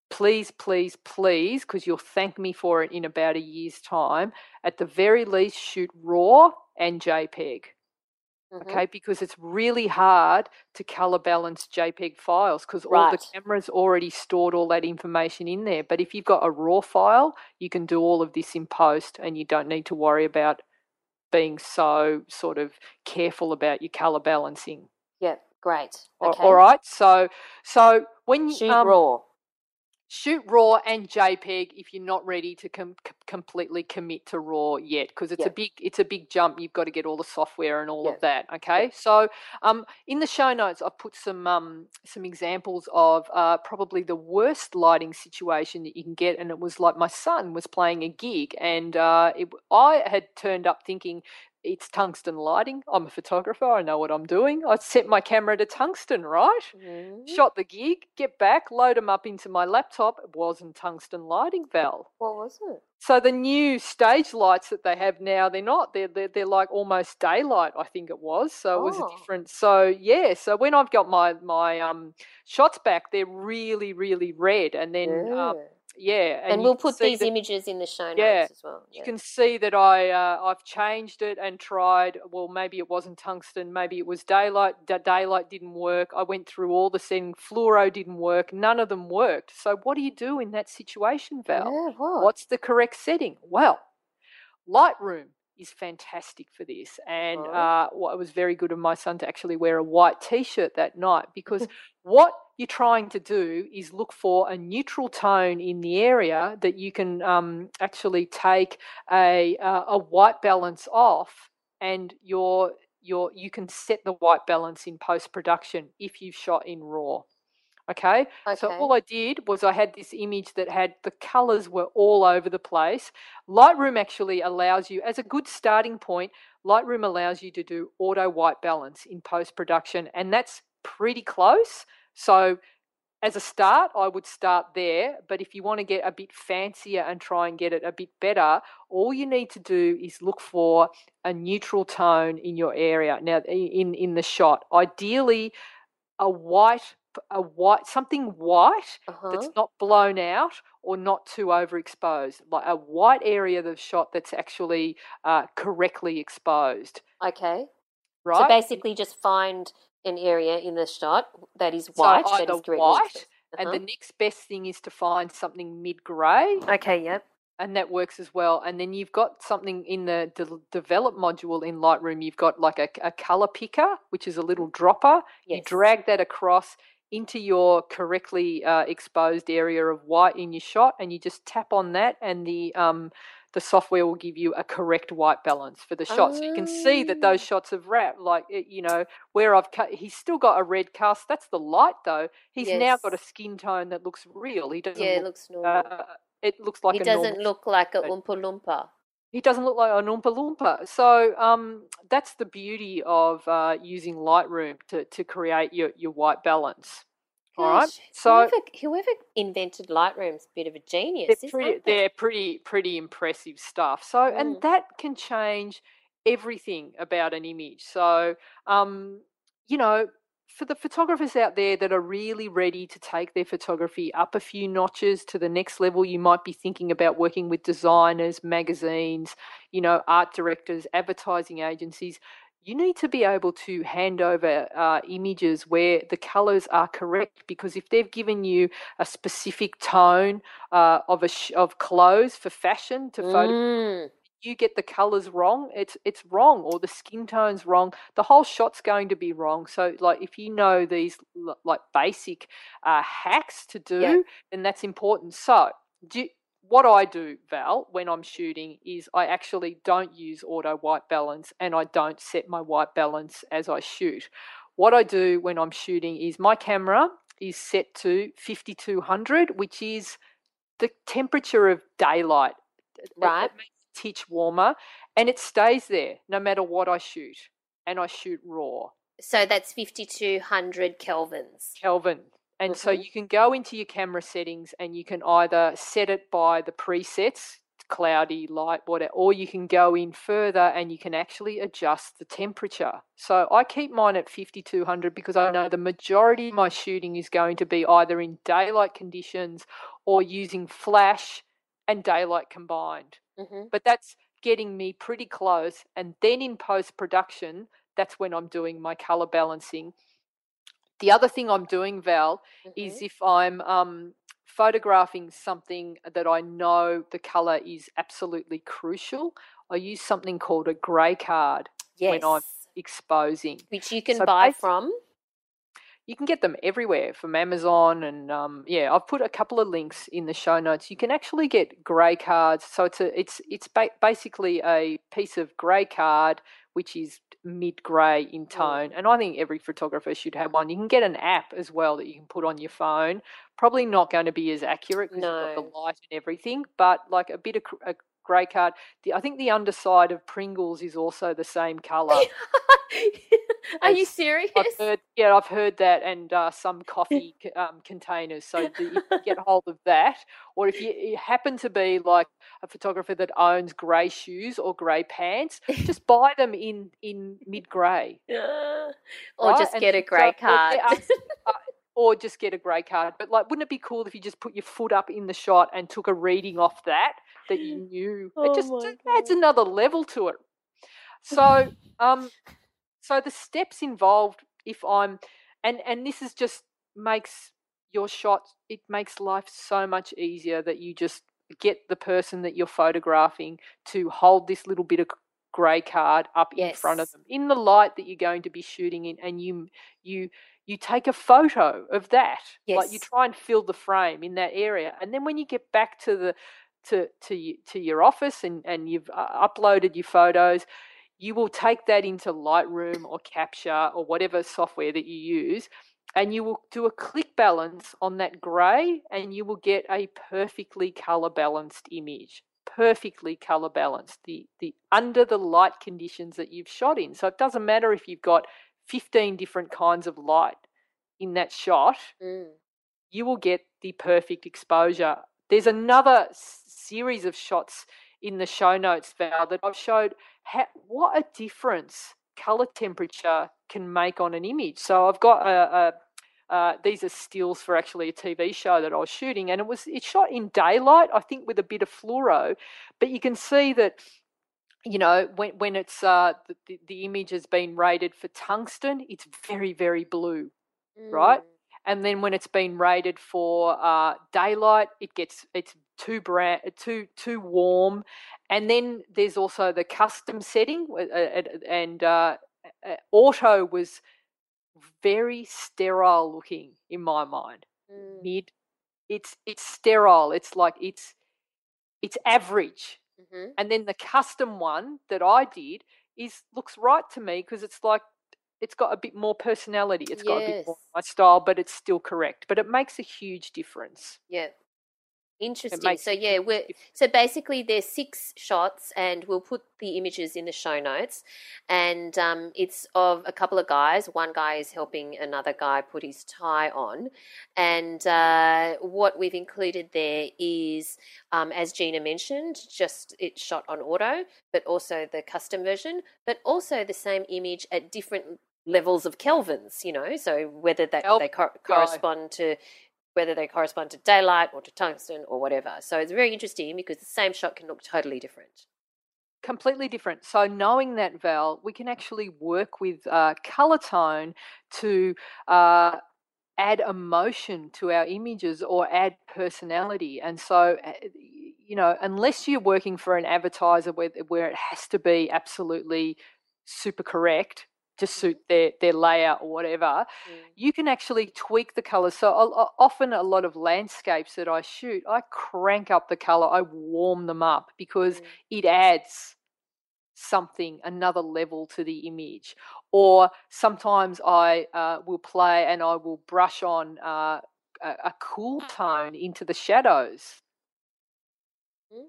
please, please, please, because you'll thank me for it in about a year's time, at the very least shoot raw and JPEG, okay, because it's really hard to colour balance JPEG files because all the cameras already stored all that information in there. But if you've got a raw file, you can do all of this in post and you don't need to worry about being so sort of careful about your colour balancing. Yeah, great. Okay. All right. So when you shoot raw and JPEG if you're not ready to completely commit to raw yet, because it's a big jump. You've got to get all the software and all of that. Okay. So in the show notes, I've put some examples of probably the worst lighting situation that you can get, and it was like my son was playing a gig, and I had turned up thinking, it's tungsten lighting. I'm a photographer. I know what I'm doing. I set my camera to tungsten, right? Shot the gig, get back, load them up into my laptop. It wasn't tungsten lighting, Val. What was it? So the new stage lights that they have now, they're not. They're like almost daylight, I think it was. So it was a different. So, yeah. So when I've got my shots back, they're really, really red. And then and we'll put these images in the show notes as well. Yeah. You can see that I've changed it and tried. Well, maybe it wasn't tungsten. Maybe it was daylight. Daylight didn't work. I went through all the settings. Fluoro didn't work. None of them worked. So what do you do in that situation, Val? Yeah, what? What's the correct setting? Well, Lightroom is fantastic for this. And it was very good of my son to actually wear a white T-shirt that night, because what you're trying to do is look for a neutral tone in the area that you can actually take a white balance off, and you can set the white balance in post-production if you've shot in raw. Okay, so all I did was I had this image that had the colours were all over the place. Lightroom actually allows you, as a good starting point, Lightroom allows you to do auto white balance in post-production, and that's pretty close So as a start, I would start there. But if you want to get a bit fancier and try and get it a bit better, all you need to do is look for a neutral tone in your area. Now, in the shot, ideally something white that's not blown out or not too overexposed, like a white area of the shot that's actually correctly exposed. Okay. Right. So basically just find an area in the shot that is white. So either that is white, and the next best thing is to find something mid-grey. Okay, yep. And that works as well. And then you've got something in the develop module in Lightroom. You've got like a colour picker, which is a little dropper. Yes. You drag that across into your correctly exposed area of white in your shot, and you just tap on that, and the software will give you a correct white balance for the shot. So you can see that those shots have wrapped, like, you know, where I've cut, he's still got a red cast. That's the light, though. He's now got a skin tone that looks real. He doesn't it looks normal. It looks like look like a Oompa Loompa. He doesn't look like an Oompa Loompa. So that's the beauty of using Lightroom to create your white balance. Gosh, all right. So whoever invented Lightroom's a bit of a genius. They're pretty impressive stuff. So and that can change everything about an image. So you know, for the photographers out there that are really ready to take their photography up a few notches to the next level, you might be thinking about working with designers, magazines, you know, art directors, advertising agencies. You need to be able to hand over images where the colours are correct, because if they've given you a specific tone of clothes for fashion to photograph, you get the colours wrong, it's wrong, or the skin tone's wrong, the whole shot's going to be wrong. So, like, if you know these, like, basic hacks to do, then that's important. So what I do, Val, when I'm shooting is I actually don't use auto white balance, and I don't set my white balance as I shoot. What I do when I'm shooting is my camera is set to 5200, which is the temperature of daylight. Right. Titch warmer, and it stays there no matter what I shoot, and I shoot raw. So that's 5200 Kelvin. And so you can go into your camera settings and you can either set it by the presets, cloudy, light, whatever, or you can go in further and you can actually adjust the temperature. So I keep mine at 5200 because I know the majority of my shooting is going to be either in daylight conditions or using flash and daylight combined. But that's getting me pretty close, and then in post-production, that's when I'm doing my colour balancing. The other thing I'm doing, Val, is if I'm photographing something that I know the colour is absolutely crucial, I use something called a grey card when I'm exposing. Which you can buy from? You can get them everywhere, from Amazon, and I've put a couple of links in the show notes. You can actually get grey cards, so it's basically a piece of grey card which is mid-grey in tone, and I think every photographer should have one. You can get an app as well that you can put on your phone. Probably not going to be as accurate because you've got the light and everything, but like a bit of a grey card. I think the underside of Pringles is also the same colour. Are you serious? I've heard that, and some coffee containers. So you can get hold of that. Or if you happen to be like a photographer that owns grey shoes or grey pants, just buy them in mid-grey. Or right? Just get a grey card. Or just get a grey card. But, like, wouldn't it be cool if you just put your foot up in the shot and took a reading off that you knew? It just adds another level to it. So so the steps involved, if I'm and this is just makes your shot, it makes life so much easier that you just get the person that you're photographing to hold this little bit of grey card up in front of them in the light that you're going to be shooting in, and you take a photo of that. Yes. Like, you try and fill the frame in that area, and then when you get back to to your office and you've uploaded your photos, you will take that into Lightroom or Capture or whatever software that you use, and you will do a click balance on that grey, and you will get a perfectly colour balanced image. Perfectly colour balanced, the under the light conditions that you've shot in. So it doesn't matter if you've got 15 different kinds of light. in that shot, you will get the perfect exposure. There's another series of shots in the show notes, Val, that I've showed what a difference colour temperature can make on an image. So I've got these are stills for actually a TV show that I was shooting, and it's shot in daylight, I think, with a bit of fluoro, but you can see that, you know, when it's the image has been rated for tungsten, it's very, very blue, right? And then when it's been rated for daylight, it's too warm. And then there's also the custom setting, and auto was very sterile looking in my mind. It's sterile. It's like it's average. Mm-hmm. And then the custom one that I did looks right to me because it's like it's got a bit more personality. It's got a bit more my style, but it's still correct. But it makes a huge difference. Yeah. Interesting. So, yeah, so basically there's 6 shots, and we'll put the images in the show notes, and it's of a couple of guys. One guy is helping another guy put his tie on, and what we've included there is, as Gina mentioned, just it's shot on auto, but also the custom version, but also the same image at different levels of Kelvins, you know, so whether they correspond to daylight or to tungsten or whatever. So it's very interesting because the same shot can look totally different. Completely different. So knowing that, Val, we can actually work with colour tone to add emotion to our images or add personality. And so, you know, unless you're working for an advertiser where it has to be absolutely super correct to suit their layout or whatever, you can actually tweak the colour. So often a lot of landscapes that I shoot, I crank up the colour, I warm them up because it adds something, another level to the image. Or sometimes I will play and I will brush on a cool tone into the shadows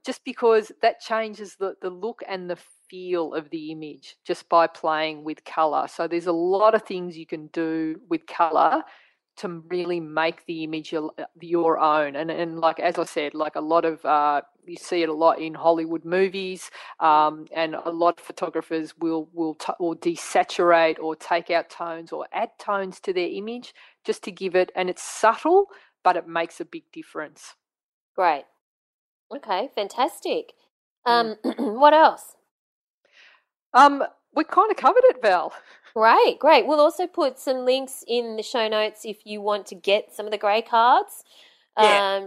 just because that changes the look and the feel of the image just by playing with colour. So there's a lot of things you can do with colour to really make the image your own. And like, as I said, like a lot of, you see it a lot in Hollywood movies, and a lot of photographers will desaturate or take out tones or add tones to their image just to give it, and it's subtle, but it makes a big difference. Great. Okay, fantastic. What else? We kind of covered it, Val. Great. We'll also put some links in the show notes if you want to get some of the grey cards,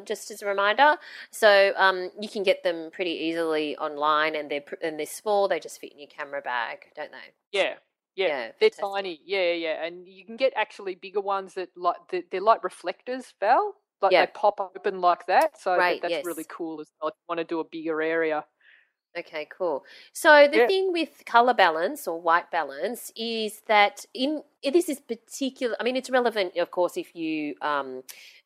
just as a reminder. So you can get them pretty easily online, and they're small. They just fit in your camera bag, don't they? Yeah, they're fantastic. Tiny. Yeah. And you can get actually bigger ones they're like reflectors, Val. They pop open like that. So that's really cool as well. I want to do a bigger area. Okay, cool. So the thing with colour balance or white balance is that this is particular. I mean, it's relevant, of course, if you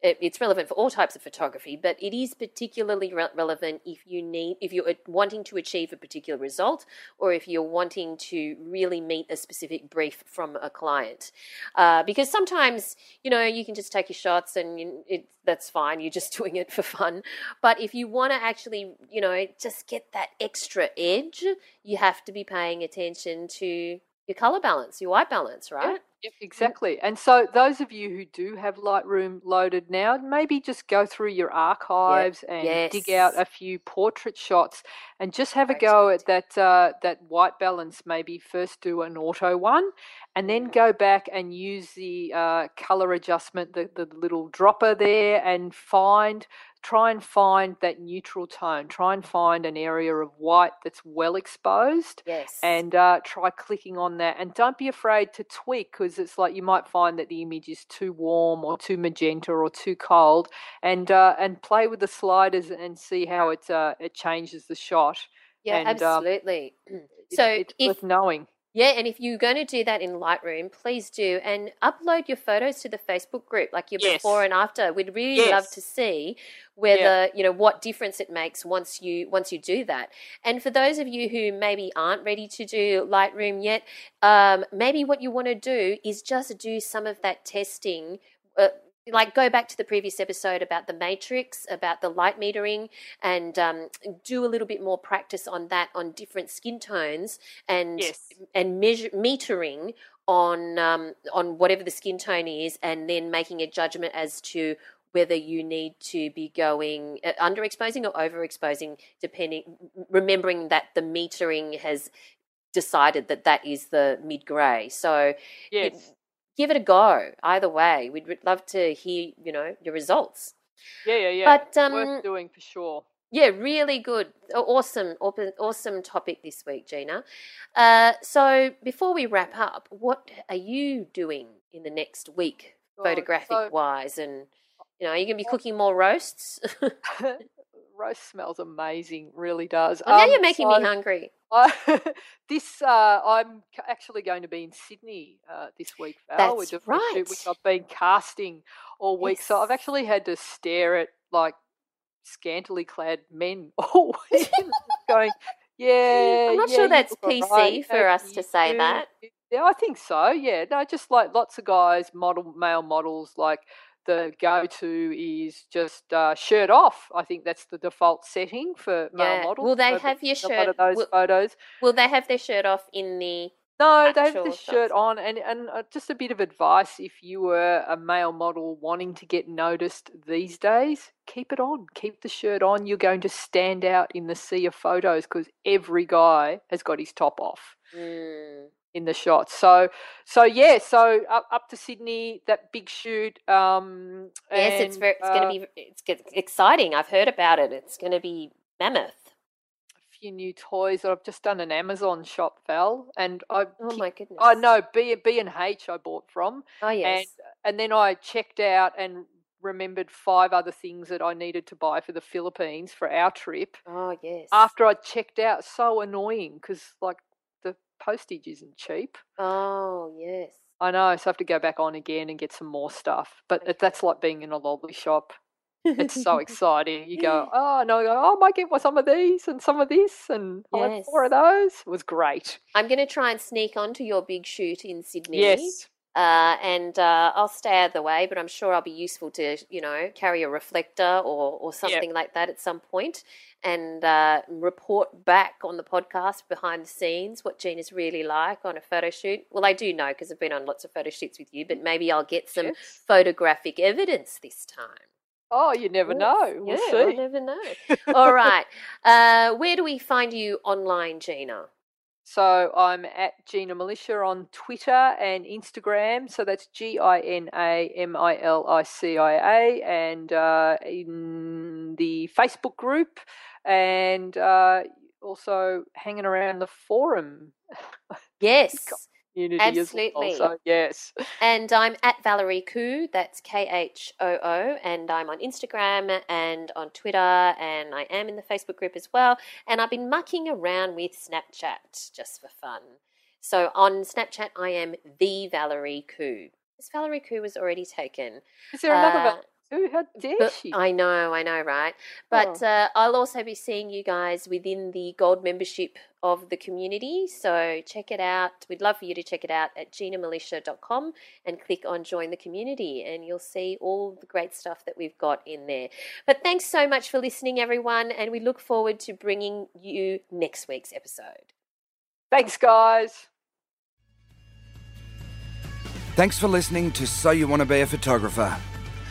it's relevant for all types of photography, but it is particularly relevant if you're wanting to achieve a particular result, or if you're wanting to really meet a specific brief from a client, because sometimes, you know, you can just take your shots and that's fine. You're just doing it for fun. But if you want to actually, you know, just get that extra edge, you have to be paying attention to your colour balance, your white balance, right? Yep, exactly. And so those of you who do have Lightroom loaded now, maybe just go through your archives and dig out a few portrait shots and just have a go at that white balance. Maybe first do an auto one and then go back and use the colour adjustment, the little dropper there, and try and find that neutral tone. Try and find an area of white that's well exposed. Yes. And try clicking on that. And don't be afraid to tweak, because it's like you might find that the image is too warm or too magenta or too cold. And play with the sliders and see how it changes the shot. Yeah, absolutely. So it's worth knowing. Yeah, and if you're going to do that in Lightroom, please do, and upload your photos to the Facebook group, like your before and after. We'd really love to see whether you know what difference it makes once you do that. And for those of you who maybe aren't ready to do Lightroom yet, maybe what you want to do is just do some of that testing. Like go back to the previous episode about the matrix, about the light metering, and do a little bit more practice on that, on different skin tones, and and metering on whatever the skin tone is, and then making a judgment as to whether you need to be going underexposing or overexposing, depending, remembering that the metering has decided that that is the mid-gray. So give it a go. Either way, we'd love to hear, you know, your results. Yeah. But worth doing for sure. Yeah, really good, awesome topic this week, Gina. So before we wrap up, what are you doing in the next week, photographic wise? And you know, are you going to be cooking more roasts? Roast smells amazing, really does. Well, now you're making me hungry. I'm actually going to be in Sydney this week, Val. That's right. Which I've been casting all week, so I've actually had to stare at like scantily clad men all week. Going, I'm not sure that's PC right. for us to say that. Yeah, I think so. Yeah, no, just like lots of guys, male models, like. The go-to is just shirt off. I think that's the default setting for male models. Will they have your shirt? A lot of those photos. Will they have their shirt off in the? No, they have the shirt on. And just a bit of advice: if you were a male model wanting to get noticed these days, keep it on. Keep the shirt on. You're going to stand out in the sea of photos because every guy has got his top off. Mm. In the shot, so up to Sydney, that big shoot. And, it's going to be exciting. I've heard about it. It's going to be mammoth. A few new toys. I've just done an Amazon shop, Val, and my goodness, I know B&H I bought from. Oh yes, and then I checked out and remembered 5 other things that I needed to buy for the Philippines for our trip. Oh yes, after I checked out, so annoying because like. Postage isn't cheap. Oh, yes. I know, so I have to go back on again and get some more stuff. But that's like being in a lolly shop. It's so exciting. You go, I might get some of these and some of this and I'll have 4 of those. It was great. I'm going to try and sneak onto your big shoot in Sydney. Yes. And I'll stay out of the way, but I'm sure I'll be useful to, you know, carry a reflector or something like that at some point and report back on the podcast behind the scenes what Gina's really like on a photo shoot. Well, I do know because I've been on lots of photo shoots with you, but maybe I'll get some photographic evidence this time. Oh, you never know. We'll see. We'll never know. All right. Where do we find you online, Gina? So I'm at Gina Milicia on Twitter and Instagram. So that's GinaMilicia, and in the Facebook group, and also hanging around the forum. Yes. Unity absolutely. Also, yes. And I'm at Valerie Koo, that's KHOO, and I'm on Instagram and on Twitter, and I am in the Facebook group as well. And I've been mucking around with Snapchat just for fun. So on Snapchat, I am the Valerie Koo. This Valerie Koo was already taken. Is there another Valerie? Ooh, how dare she? I know, right? But I'll also be seeing you guys within the gold membership of the community, so check it out. We'd love for you to check it out at GinaMilicia.com and click on Join the Community, and you'll see all the great stuff that we've got in there. But thanks so much for listening, everyone, and we look forward to bringing you next week's episode. Thanks, guys. Thanks for listening to So You Want to Be a Photographer.